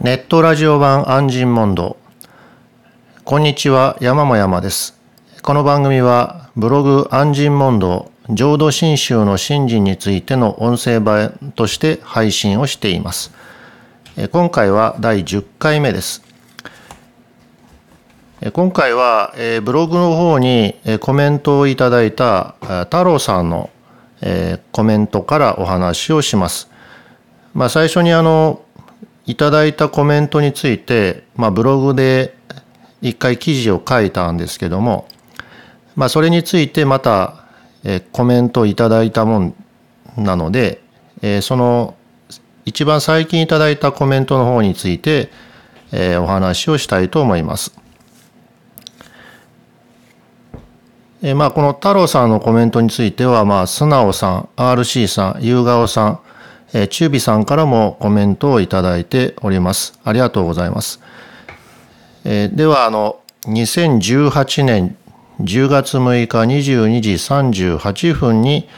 ネットラジオ版安心問答。こんにちは、山も山です。この番組はブログ安心問答浄土真宗の信心についての音声版として配信をしています。今回は第10回目です。今回はブログの方にコメントをいただいた太郎さんのコメントからお話をします。最初にいただいたコメントについて、ブログで一回記事を書いたんですけども、それについてまたコメントをいただいたもんなので、その一番最近いただいたコメントの方についてお話をしたいと思います。この太郎さんのコメントについては、素直さん、RC さん、ゆうがおさん、中美さんからもコメントをいただいております。ありがとうございます。では、2018年10月6日22時38分に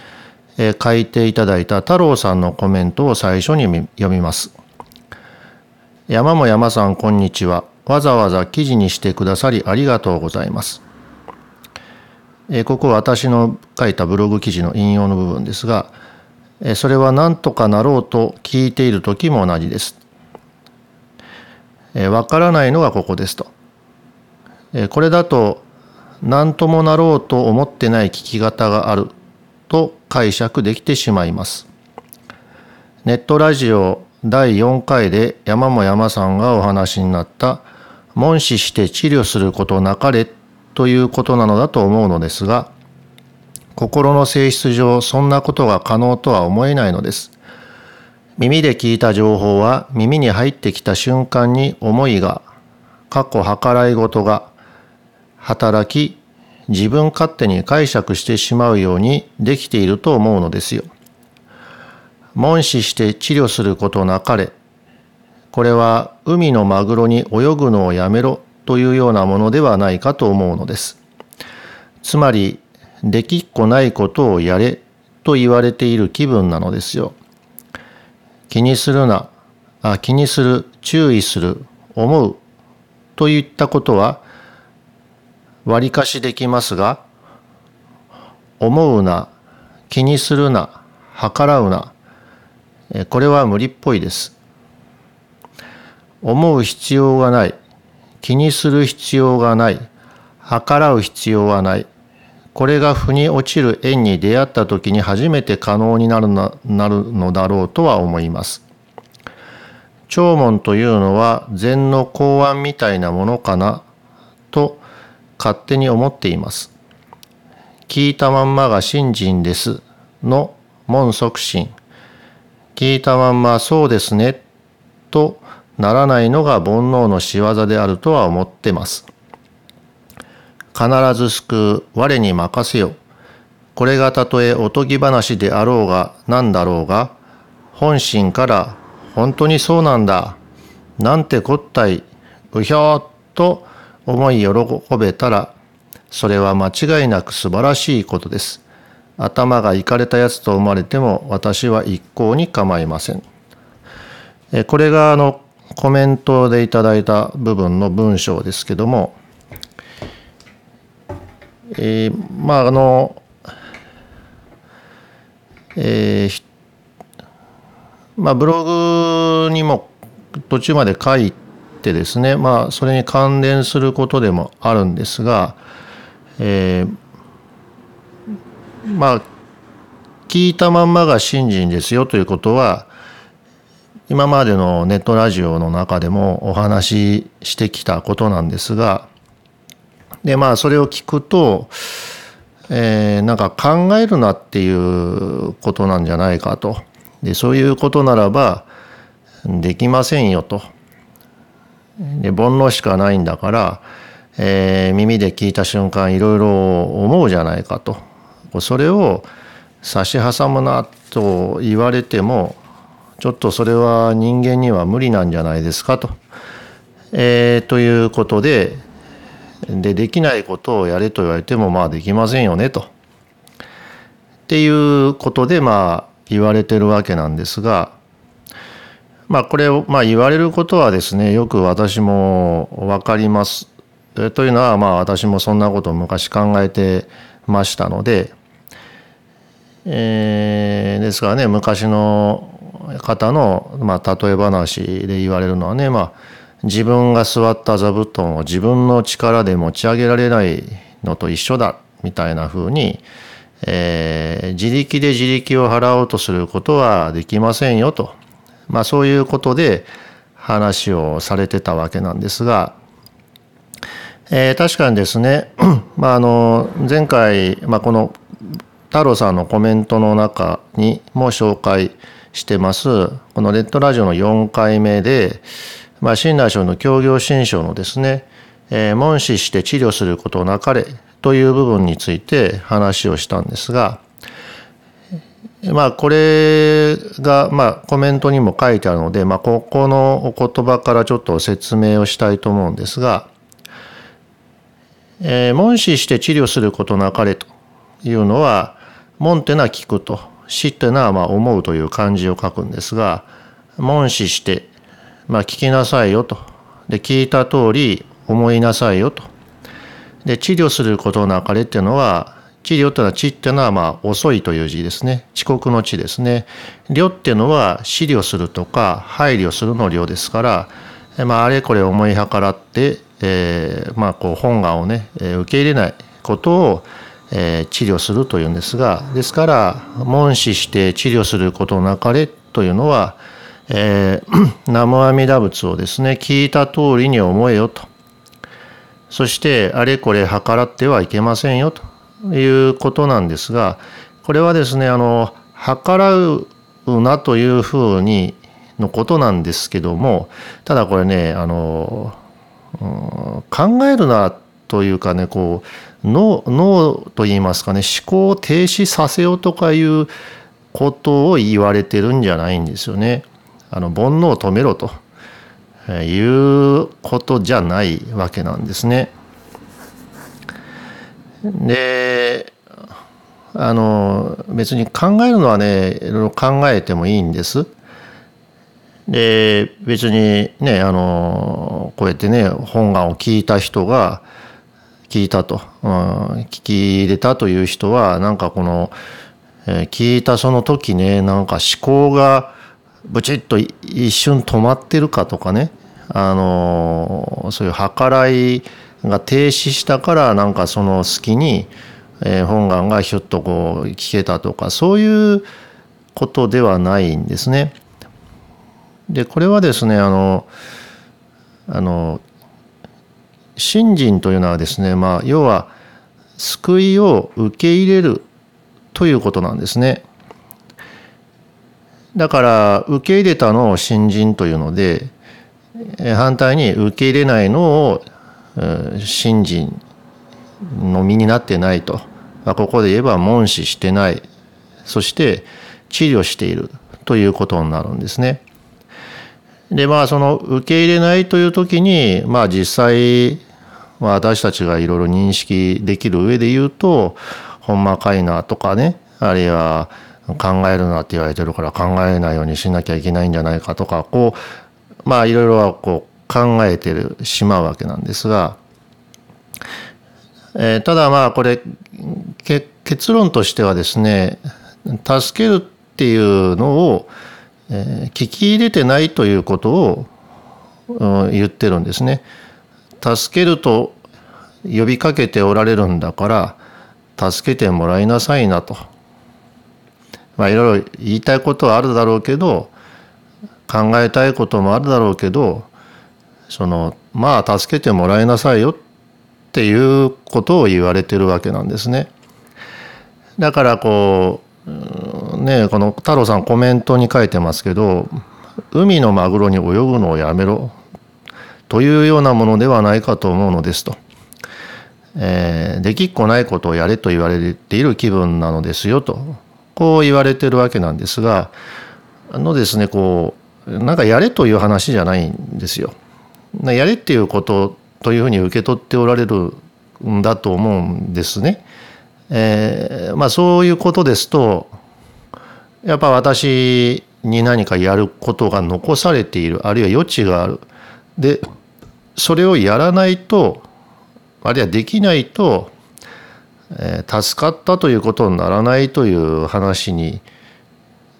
書いていただいた太郎さんのコメントを最初に読みます。山も山さん、こんにちは。わざわざ記事にしてくださりありがとうございます。ここは私の書いたブログ記事の引用の部分ですが、それは何とかなろうと聞いている時も同じです。わからないのがここですと。これだと何ともなろうと思ってない聞き方があると解釈できてしまいます。ネットラジオ第4回で山も山さんがお話になった問視して治療することなかれということなのだと思うのですが、心の性質上そんなことが可能とは思えないのです。耳で聞いた情報は耳に入ってきた瞬間に思いが、過去計らい事が働き、自分勝手に解釈してしまうようにできていると思うのですよ。問視して治療することなかれ。これは海のマグロに泳ぐのをやめろというようなものではないかと思うのです。つまり、できっこないことをやれと言われている気分なのですよ。気にする、注意する、思うといったことはわりかしできますが、思うな、気にするな、計らうな、これは無理っぽいです。思う必要がない、気にする必要がない、計らう必要はない。これが腑に落ちる縁に出会った時に初めて可能になるのだろうとは思います。聴聞というのは禅の公案みたいなものかなと勝手に思っています。聞いたまんまが信心ですの問即心。聞いたまんまそうですねとならないのが煩悩の仕業であるとは思ってます。必ず救う我に任せよ。これがたとえおとぎ話であろうが何だろうが、本心から本当にそうなんだ、なんてこったい、うひょーっと思い喜べたら、それは間違いなく素晴らしいことです。頭がいかれたやつと生まれても私は一向に構いません。これがコメントでいただいた部分の文章ですけども、ブログにも途中まで書いてですね、それに関連することでもあるんですが、聞いたまんまが信心ですよということは、今までのネットラジオの中でもお話ししてきたことなんですが、でそれを聞くと、なんか考えるなっていうことなんじゃないかと。でそういうことならばできませんよと。で煩悩しかないんだから、耳で聞いた瞬間いろいろ思うじゃないかと。それを差し挟むなと言われてもちょっとそれは人間には無理なんじゃないですかと。ということで。できないことをやれと言われてもできませんよねとっていうことで言われてるわけなんですが、これを言われることはですね、よく私も分かります。というのは私もそんなことを昔考えてましたので、ですからね、昔の方の例え話で言われるのはね、自分が座った座布団を自分の力で持ち上げられないのと一緒だみたいなふうに、自力で自力を払おうとすることはできませんよと、そういうことで話をされてたわけなんですが、確かにですね、前回、この太郎さんのコメントの中にも紹介してますこのレッドラジオの4回目で、親鸞聖の教行信証のですね、問視して治療することなかれという部分について話をしたんですが、これが、コメントにも書いてあるので、ここのお言葉からちょっと説明をしたいと思うんですが、問視して治療することなかれというのは、問ってのは聞くと、視ってのは思うという漢字を書くんですが、問視して、聞きなさいよと。で、聞いた通り思いなさいよと。で、治療することなかれっていうのは、治療っていうのは、治っていうのは遅いという字ですね。遅刻の治ですね。慮っていうのは思慮するとか配慮するの慮ですから、あれこれ思い計らって、本願をね、受け入れないことを、治療するというんですが、ですから問視して治療することなかれというのは、南無阿弥陀仏をですね、聞いた通りに思えよと、そしてあれこれ計らってはいけませんよということなんですが、これはですね、計らうなというふうにのことなんですけども、ただこれね、考えるなというかね、脳といいますかね、思考を停止させようとかいうことを言われてるんじゃないんですよね。煩悩を止めろということじゃないわけなんですね。で、別に考えるのはね、いろいろ考えてもいいんです。で、別にね、こうやってね、本願を聞いた人が聞いたと、聞き入れたという人は、聞いたその時ね、思考がブチッと一瞬止まってるかとかね、そういう計らいが停止したから、その隙に本願がひょっと聞けたとか、そういうことではないんですね。で、これはですね、信心というのはですね、要は救いを受け入れるということなんですね。だから受け入れたのを信心というので、反対に受け入れないのを信心の身になってないと、ここで言えば問視してない、そして治療しているということになるんですね。で、その受け入れないという時に、実際私たちがいろいろ認識できる上で言うと、ほんまかいなとかね、あるいは考えるなって言われてるから考えないようにしなきゃいけないんじゃないかとか、いろいろは考えてしまうわけなんですが、ただこれ結論としてはですね、助けるっていうのを聞き入れてないということを言ってるんですね。助けると呼びかけておられるんだから助けてもらいなさいなと、いろいろ言いたいことはあるだろうけど、考えたいこともあるだろうけど、助けてもらいなさいよっていうことを言われてるわけなんですね。だからこの太郎さんコメントに書いてますけど、海のマグロに泳ぐのをやめろというようなものではないかと思うのですと、できっこないことをやれと言われている気分なのですよと、言われてるわけなんですが、ですね、やれという話じゃないんですよ。やれっていうことというふうに受け取っておられるんだと思うんですね。そういうことですと、やっぱ私に何かやることが残されている、あるいは余地がある。でそれをやらないと、あるいはできないと、助かったということにならないという話に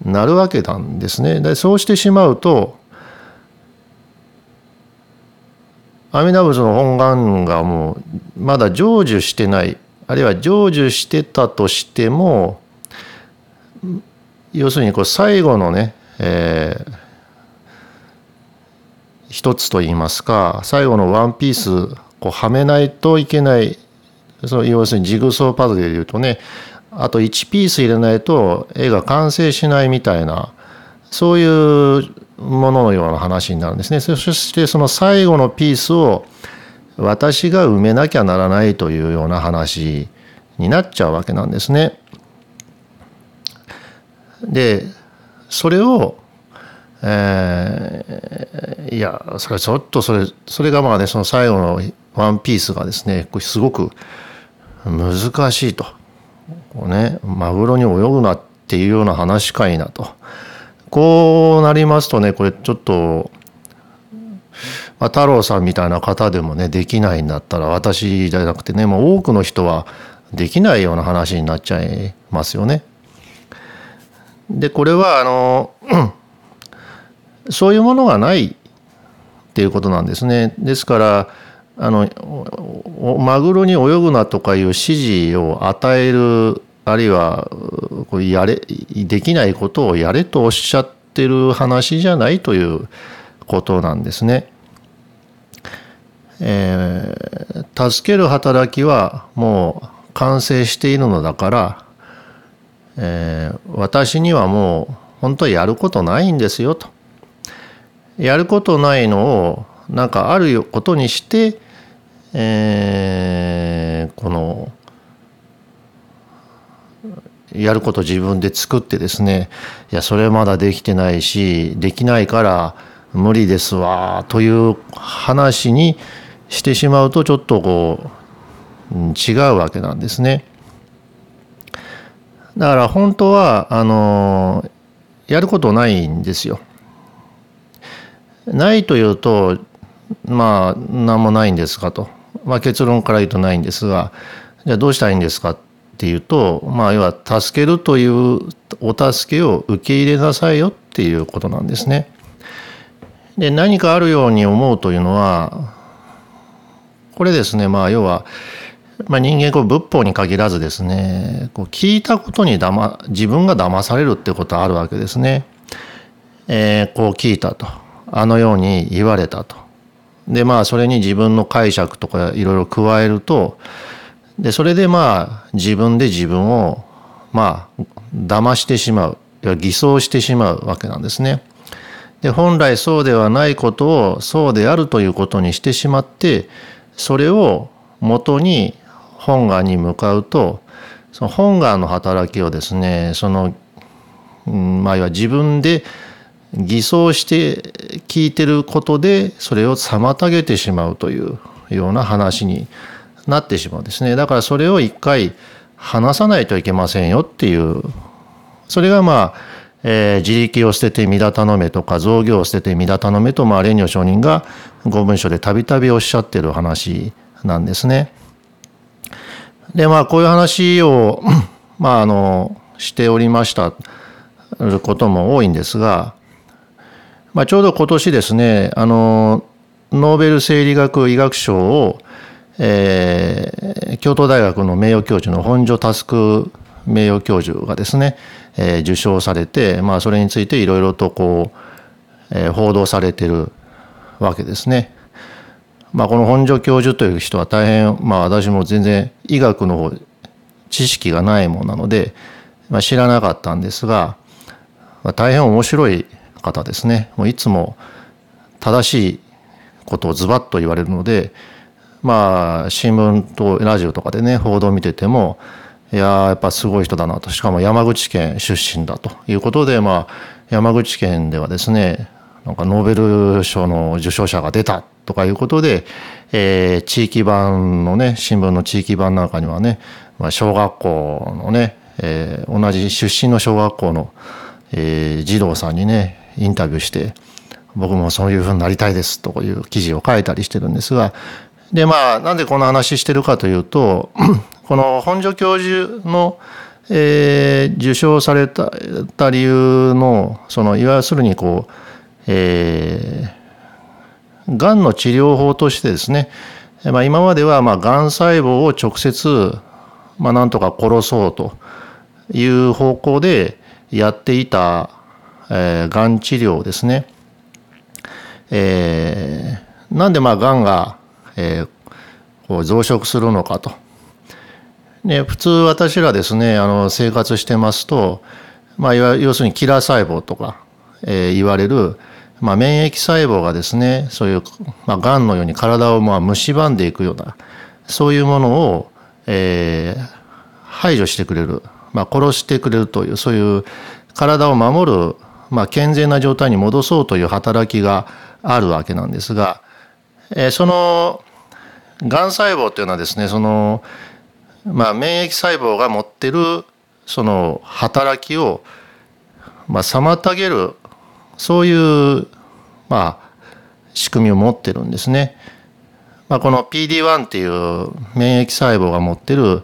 なるわけなんですね。でそうしてしまうと阿弥陀仏の本願がもうまだ成就してない、あるいは成就してたとしても、要するにこう最後のね、一つといいますか、最後のワンピースこうはめないといけない、その要するにジグソーパズルでいうとね、あと1ピース入れないと絵が完成しないみたいな、そういうもののような話になるんですね。そしてその最後のピースを私が埋めなきゃならないというような話になっちゃうわけなんですね。でそれを、いやそれちょっとそれがまあね、その最後のワンピースがですね、これすごく難しいと、こうね、マグロに泳ぐなっていうような話かいなと、こうなりますとね、これちょっと、まあ、太郎さんみたいな方でもねできないんだったら、私じゃなくてね、もう多くの人はできないような話になっちゃいますよね。でこれはそういうものがないっていうことなんですね。ですからマグロに泳ぐなとかいう指示を与える、あるいはこうできないことをやれとおっしゃってる話じゃないということなんですね。助ける働きはもう完成しているのだから、私にはもう本当はやることないんですよと。やることないのをなんかあることにして、このやること自分で作ってですね、いやそれまだできてないしできないから無理ですわという話にしてしまうと、ちょっとこう違うわけなんですね。だから本当はやることないんですよ。ないというとまあ何もないんですかと、まあ、結論から言うとないんですが、じゃあどうしたらいいんですかっていうと、まあ要は助けるというお助けを受け入れなさいよっていうことなんですね。で何かあるように思うというのはこれですね、まあ要は、まあ、人間こう仏法に限らずですね、こう聞いたことに自分が騙されるってことはあるわけですね。こう聞いたと、あのように言われたと。でまあそれに自分の解釈とかいろいろ加えると、でそれでまあ自分で自分をまあ騙してしまう、偽装してしまうわけなんですね。で本来そうではないことをそうであるということにしてしまって、それを元に本願に向かうと、その本願の働きをですね、そのまあ要は自分で偽装して聞いてることでそれを妨げてしまうというような話になってしまうんですね。だからそれを一回話さないといけませんよっていう、それがまあ、自力を捨てて身だ頼めとか造業を捨てて身だ頼めと、まあ蓮如上人がご文書でたびたびおっしゃってる話なんですね。でまあこういう話をまあしておりましたことも多いんですが、まあ、ちょうど今年ですね、ノーベル生理学医学賞を、京都大学の名誉教授の本庶佑名誉教授がですね、受賞されて、まあ、それについていろいろとこう、報道されてるわけですね。まあ、この本庶教授という人は大変、まあ、私も全然医学の方知識がないものなので、まあ、知らなかったんですが、まあ、大変面白い方ですね。もういつも正しいことをズバッと言われるので、まあ新聞とラジオとかでね報道を見てても、いややっぱすごい人だなと、しかも山口県出身だということで、まあ山口県ではですね、なんかノーベル賞の受賞者が出たとかいうことで、地域版のね新聞の地域版なんかにはね、まあ、小学校のね、同じ出身の小学校の児童さんにねインタビューして、僕もそういうふうになりたいですという記事を書いたりしてるんですが、でまあなんでこの話してるかというと、この本庶教授の、受賞された理由のそのいわゆるにこう、がんの治療法としてですね、まあ、今まではまあがん細胞を直接まあなんとか殺そうという方向でやっていた、がん治療ですね。なんでまあがんが、こう増殖するのかと。ね、普通私らですね生活してますと、まあ、要するにキラー細胞とか、言われる、まあ、免疫細胞がですねそういう、まあ、がんのように体をまあ蝕んでいくようなそういうものを、排除してくれる、まあ、殺してくれるというそういう体を守る、まあ、健全な状態に戻そうという働きがあるわけなんですが、そのがん細胞というのはですねその、まあ、免疫細胞が持ってるその働きを、まあ、妨げるそういう、まあ、仕組みを持ってるんですね。まあ、この PD-1 っていう免疫細胞が持ってる、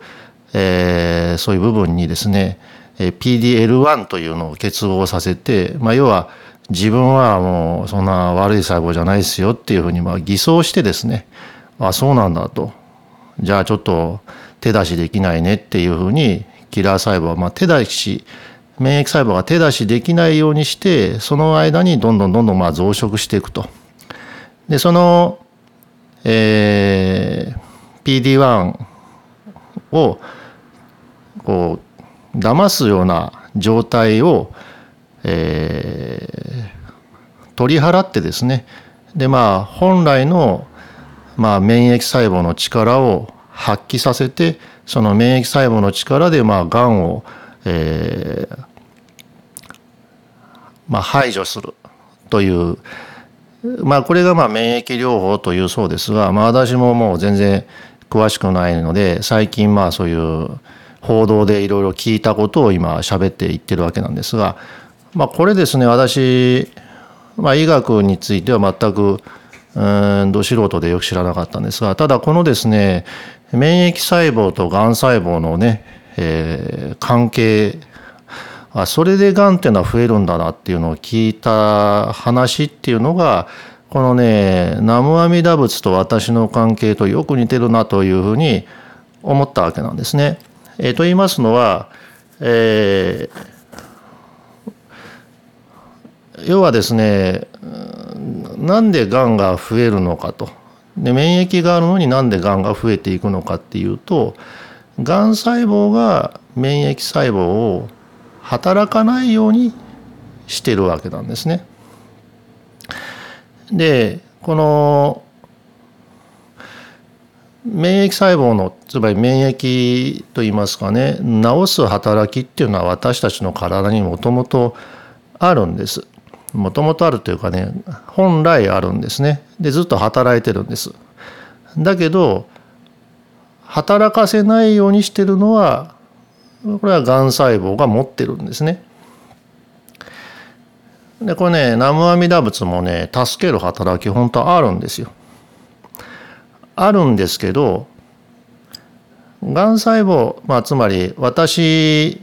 そういう部分にですね PDL1 というのを結合させて、まあ、要は自分はもうそんな悪い細胞じゃないですよっていうふうにまあ偽装してですね、あそうなんだと、じゃあちょっと手出しできないねっていうふうにキラー細胞はまあ手出し免疫細胞が手出しできないようにして、その間にどんどんまあ増殖していくと。でその、PD-1 をこう騙すような状態を、取り払ってですね、でまあ本来の、まあ、免疫細胞の力を発揮させて、その免疫細胞の力でまあがんをまあ、排除するという、まあ、これがまあ免疫療法というそうですが、まあ、私ももう全然詳しくないので最近まあそういう報道でいろいろ聞いたことを今喋っていってるわけなんですが、まあ、これですね私、まあ、医学については全くど素人でよく知らなかったんですが、ただこのですね免疫細胞とがん細胞のね関係、あそれでがんっていうのは増えるんだなっていうのを聞いた話っていうのが、このね南無阿弥陀仏と私の関係とよく似てるなというふうに思ったわけなんですね。と言いますのは、要はですねなんでがんが増えるのかと、で免疫があるのになんでがんが増えていくのかっていうと、がん細胞が免疫細胞を働かないようにしてるわけなんですね。でこの免疫細胞のつまり免疫といいますかね治す働きっていうのは私たちの体にもともとあるんです。もともとあるというかね本来あるんですね。でずっと働いてるんです。だけど働かせないようにしてるのはこれはがん細胞が持ってるんですね。でこれね南無阿弥陀仏もね助ける働き本当はあるんですよ。あるんですけどがん細胞、まあ、つまり私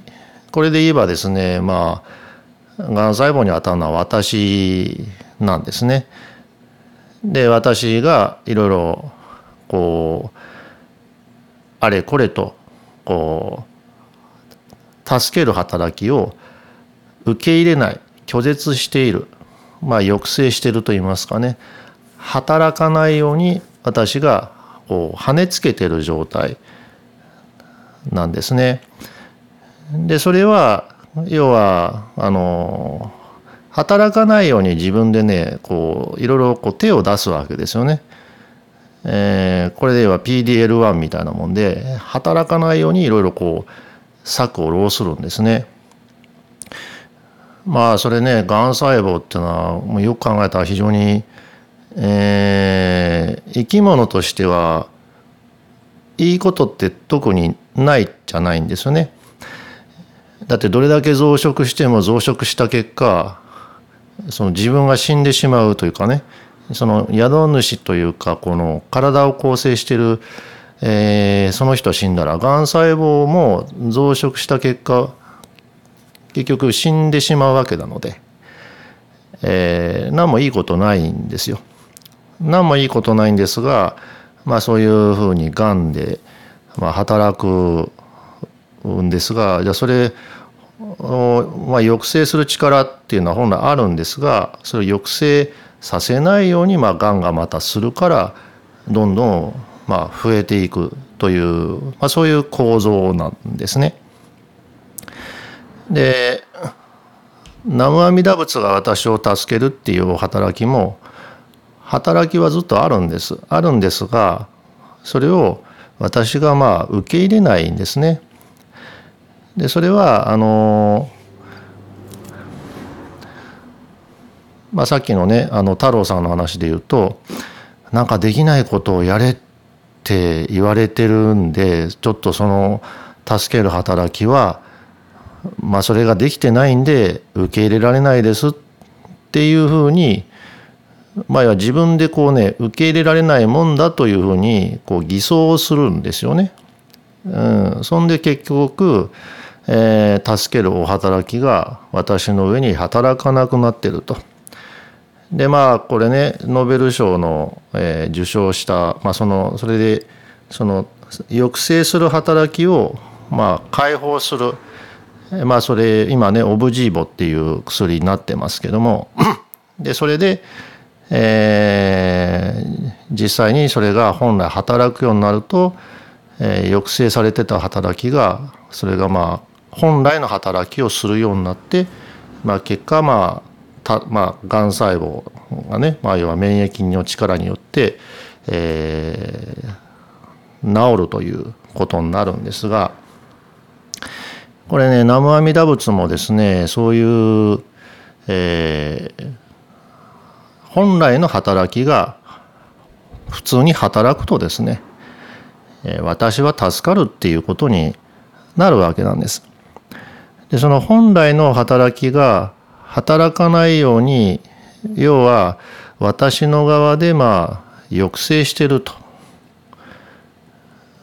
これで言えばですねまあがん細胞に当たるのは私なんですね。で私がいろいろこうあれこれとこう助ける働きを受け入れない、拒絶している、まあ抑制していると言いますかね、働かないように私がこう跳ねつけている状態なんですね。でそれは要は働かないように自分でねこういろいろこう手を出すわけですよね。これで言えば PDL1 みたいなもんで働かないようにいろいろこう策を浪するんですね。まあそれねがん細胞っていうのはもうよく考えたら非常に、生き物としてはいいことって特にないじゃないんですよね。だってどれだけ増殖しても増殖した結果、その自分が死んでしまうというかね、その宿主というかこの体を構成している、その人死んだらがん細胞も増殖した結果結局死んでしまうわけなので、何もいいことないんですよ。何もいいことないんですが、まあ、そういうふうにがんで、まあ、働くんですが、じゃあそれを、まあ、抑制する力っていうのは本来あるんですが、それを抑制させないように、まあ、がんがまたするからどんどん、まあ、増えていくという、まあ、そういう構造なんですね。で、南無阿弥陀仏が私を助けるっていう働きも、働きはずっとあるんですが、それを私がまあ受け入れないんですね。で、それはまあ、さっきのね、太郎さんの話で言うと、なんかできないことをやれって言われてるんで、ちょっとその助ける働きは、まあ、それができてないんで受け入れられないですっていうふうに、まあ、自分でこうね、受け入れられないもんだというふうにこう偽装するんですよね。うん、そんで結局、助けるお働きが私の上に働かなくなってると。で、まあこれね、ノーベル賞の、受賞した、まあ、それでその抑制する働きを、まあ、解放する。まあ、それ今ね、オブジーボっていう薬になってますけども、でそれで、実際にそれが本来働くようになると、抑制されてた働きが、それがまあ本来の働きをするようになって、まあ、結果がん細胞がね、まあ、要は免疫の力によって、治るということになるんですが、これね、南無阿弥陀仏もですね、そういう、本来の働きが普通に働くとですね、私は助かるっていうことになるわけなんです。で、その本来の働きが働かないように、要は私の側でまあ抑制してると、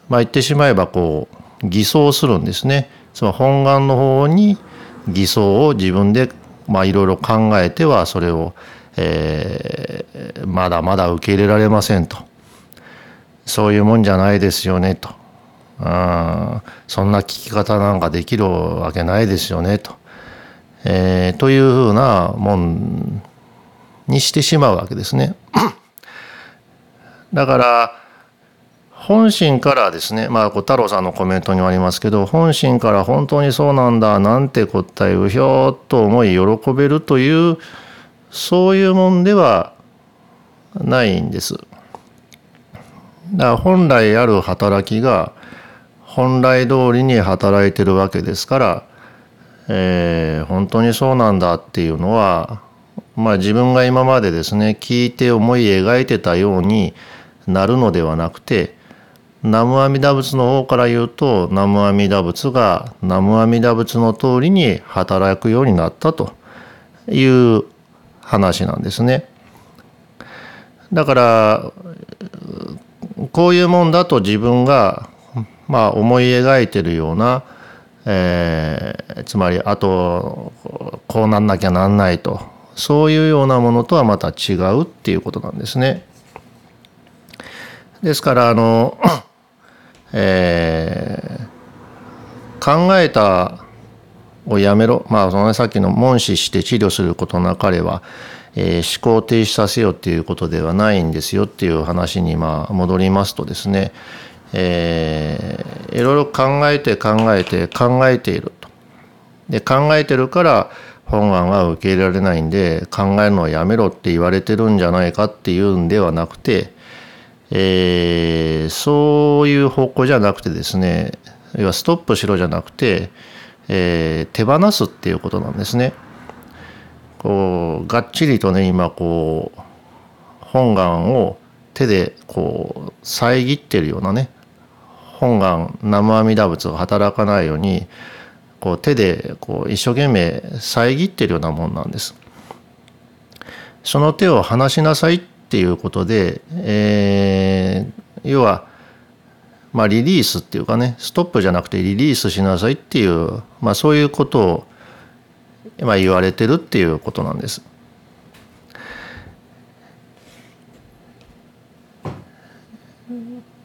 まあ、言ってしまえばこう偽装するんですね。その本願の方に偽装を自分でまあいろいろ考えては、それをまだまだ受け入れられませんと、そういうもんじゃないですよねと、そんな聞き方なんかできるわけないですよねと、というふうなもんにしてしまうわけですね。だから本心からですね、まあ、太郎さんのコメントにもありますけど、本心から本当にそうなんだなんて答えをひょーっと思い喜べるという、そういうもんではないんです。だから本来ある働きが本来通りに働いてるわけですから、本当にそうなんだっていうのは、まあ、自分が今までですね、聞いて思い描いてたようになるのではなくて、南無阿弥陀仏の方から言うと、南無阿弥陀仏が南無阿弥陀仏の通りに働くようになったという話なんですね。だからこういうもんだと自分がまあ思い描いてるような、つまりあとこうなんなきゃなんないと、そういうようなものとはまた違うっていうことなんですね。ですから考えたをやめろ、まあ、そのさっきの問視して治療することなかれば、思考停止させようっていうことではないんですよっていう話にまあ戻りますとですね、いろいろ考えていると。で、考えてるから本案は受け入れられないんで、考えるのをやめろって言われてるんじゃないかっていうんではなくて、そういう方向じゃなくてですね、要はストップしろじゃなくて、手放すっていうことなんですね。こうがっちりとね、今こう本願を手でこう遮ってるようなね、本願南無阿弥陀仏が働かないようにこう手でこう一生懸命遮っているようなもんなんです。その手を離しなさいっていうことで、要は、まあ、リリースっていうかね、ストップじゃなくてリリースしなさいっていう、まあ、そういうことを、まあ、言われてるっていうことなんです。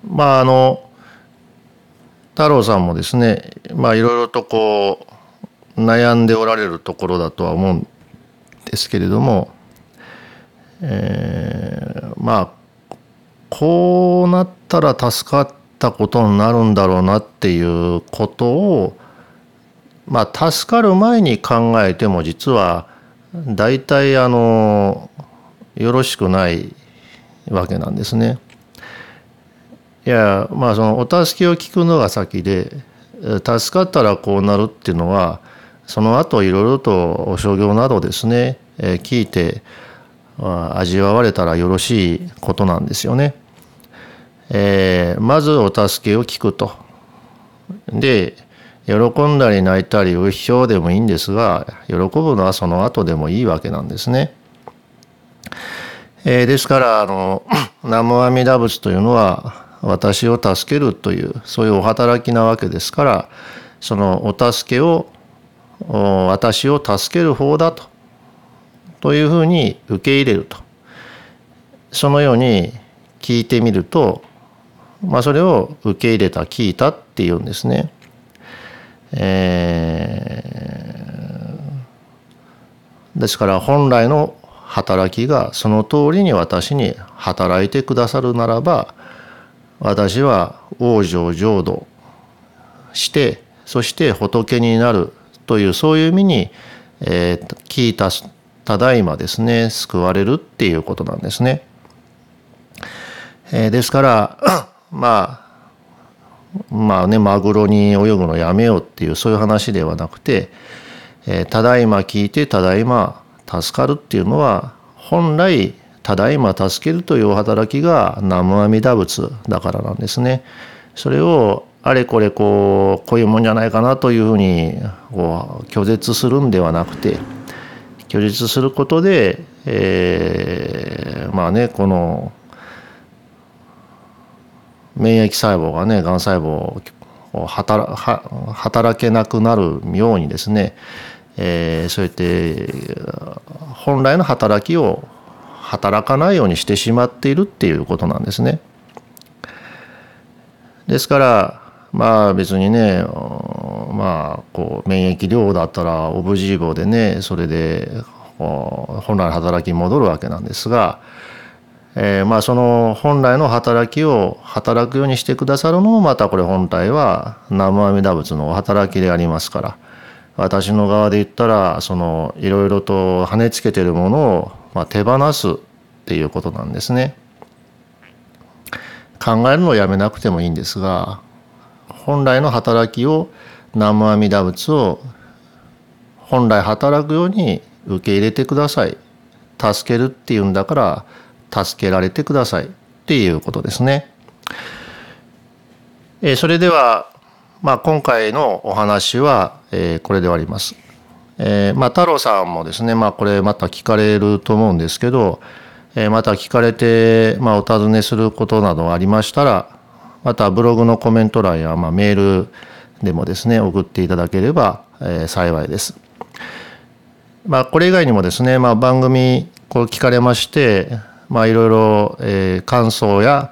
まあ太郎さんもですね、まあいろいろとこう悩んでおられるところだとは思うんですけれども、まあこうなったら助かったことになるんだろうなっていうことを、まあ助かる前に考えても実は大体よろしくないわけなんですね。いや、まあそのお助けを聞くのが先で、助かったらこうなるっていうのはその後いろいろとお所業などですね、聞いて味わわれたらよろしいことなんですよね。まずお助けを聞くと。で、喜んだり泣いたりうひょうでもいいんですが、喜ぶのはその後でもいいわけなんですね。ですから南無阿弥陀仏というのは私を助けるというそういうお働きなわけですから、そのお助けを私を助ける方だというふうに受け入れると、そのように聞いてみると、まあ、それを受け入れた聞いたっていうんですね。ですから本来の働きがその通りに私に働いてくださるならば、私は往生浄土してそして仏になるというそういう意味に、聞いたただいまですね救われるっていうことなんですね。ですからまあねマグロに泳ぐのやめようっていうそういう話ではなくて、ただいま聞いてただいま助かるっていうのは本来ただいま助けるというお働きが南無阿弥陀仏だからなんですね。それをあれこれこういうもんじゃないかなというふうに拒絶するんではなくて、拒絶することで、まあねこの免疫細胞がねがん細胞を働けなくなるようにですね、そうやって本来の働きを働かないようにしてしまっているっていうことなんですね。ですからまあ別にね、まあこう免疫量だったらオブジーボでね、それで本来の働きに戻るわけなんですが、まあその本来の働きを働くようにしてくださるのもまたこれ本体は南無阿弥陀仏のお働きでありますから、私の側で言ったらそのいろいろと跳ねつけてるものをまあ手放すっていうことなんですね。考えるのをやめなくてもいいんですが、本来の働きを南無阿弥陀仏を本来働くように受け入れてください。助けるっていうんだから助けられてくださいっていうことですね。それでは、まあ、今回のお話はこれで終わります。まあ、太郎さんもですね、まあ、これまた聞かれると思うんですけど、また聞かれて、まあ、お尋ねすることなどありましたら、またブログのコメント欄や、まあ、メールでもですね送っていただければ、幸いです。まあ、これ以外にもですね、まあ、番組こう聞かれまして、まあ、いろいろ、感想や、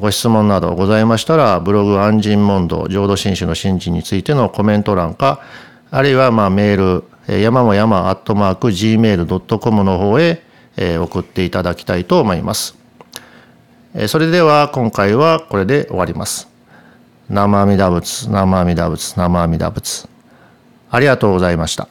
ご質問などございましたら、ブログ安心問答浄土真宗の真知についてのコメント欄か、あるいはまあメール山も山@gmail.com の方へ送っていただきたいと思います。それでは今回はこれで終わります。南無阿弥陀仏、南無阿弥陀仏、南無阿弥陀仏。ありがとうございました。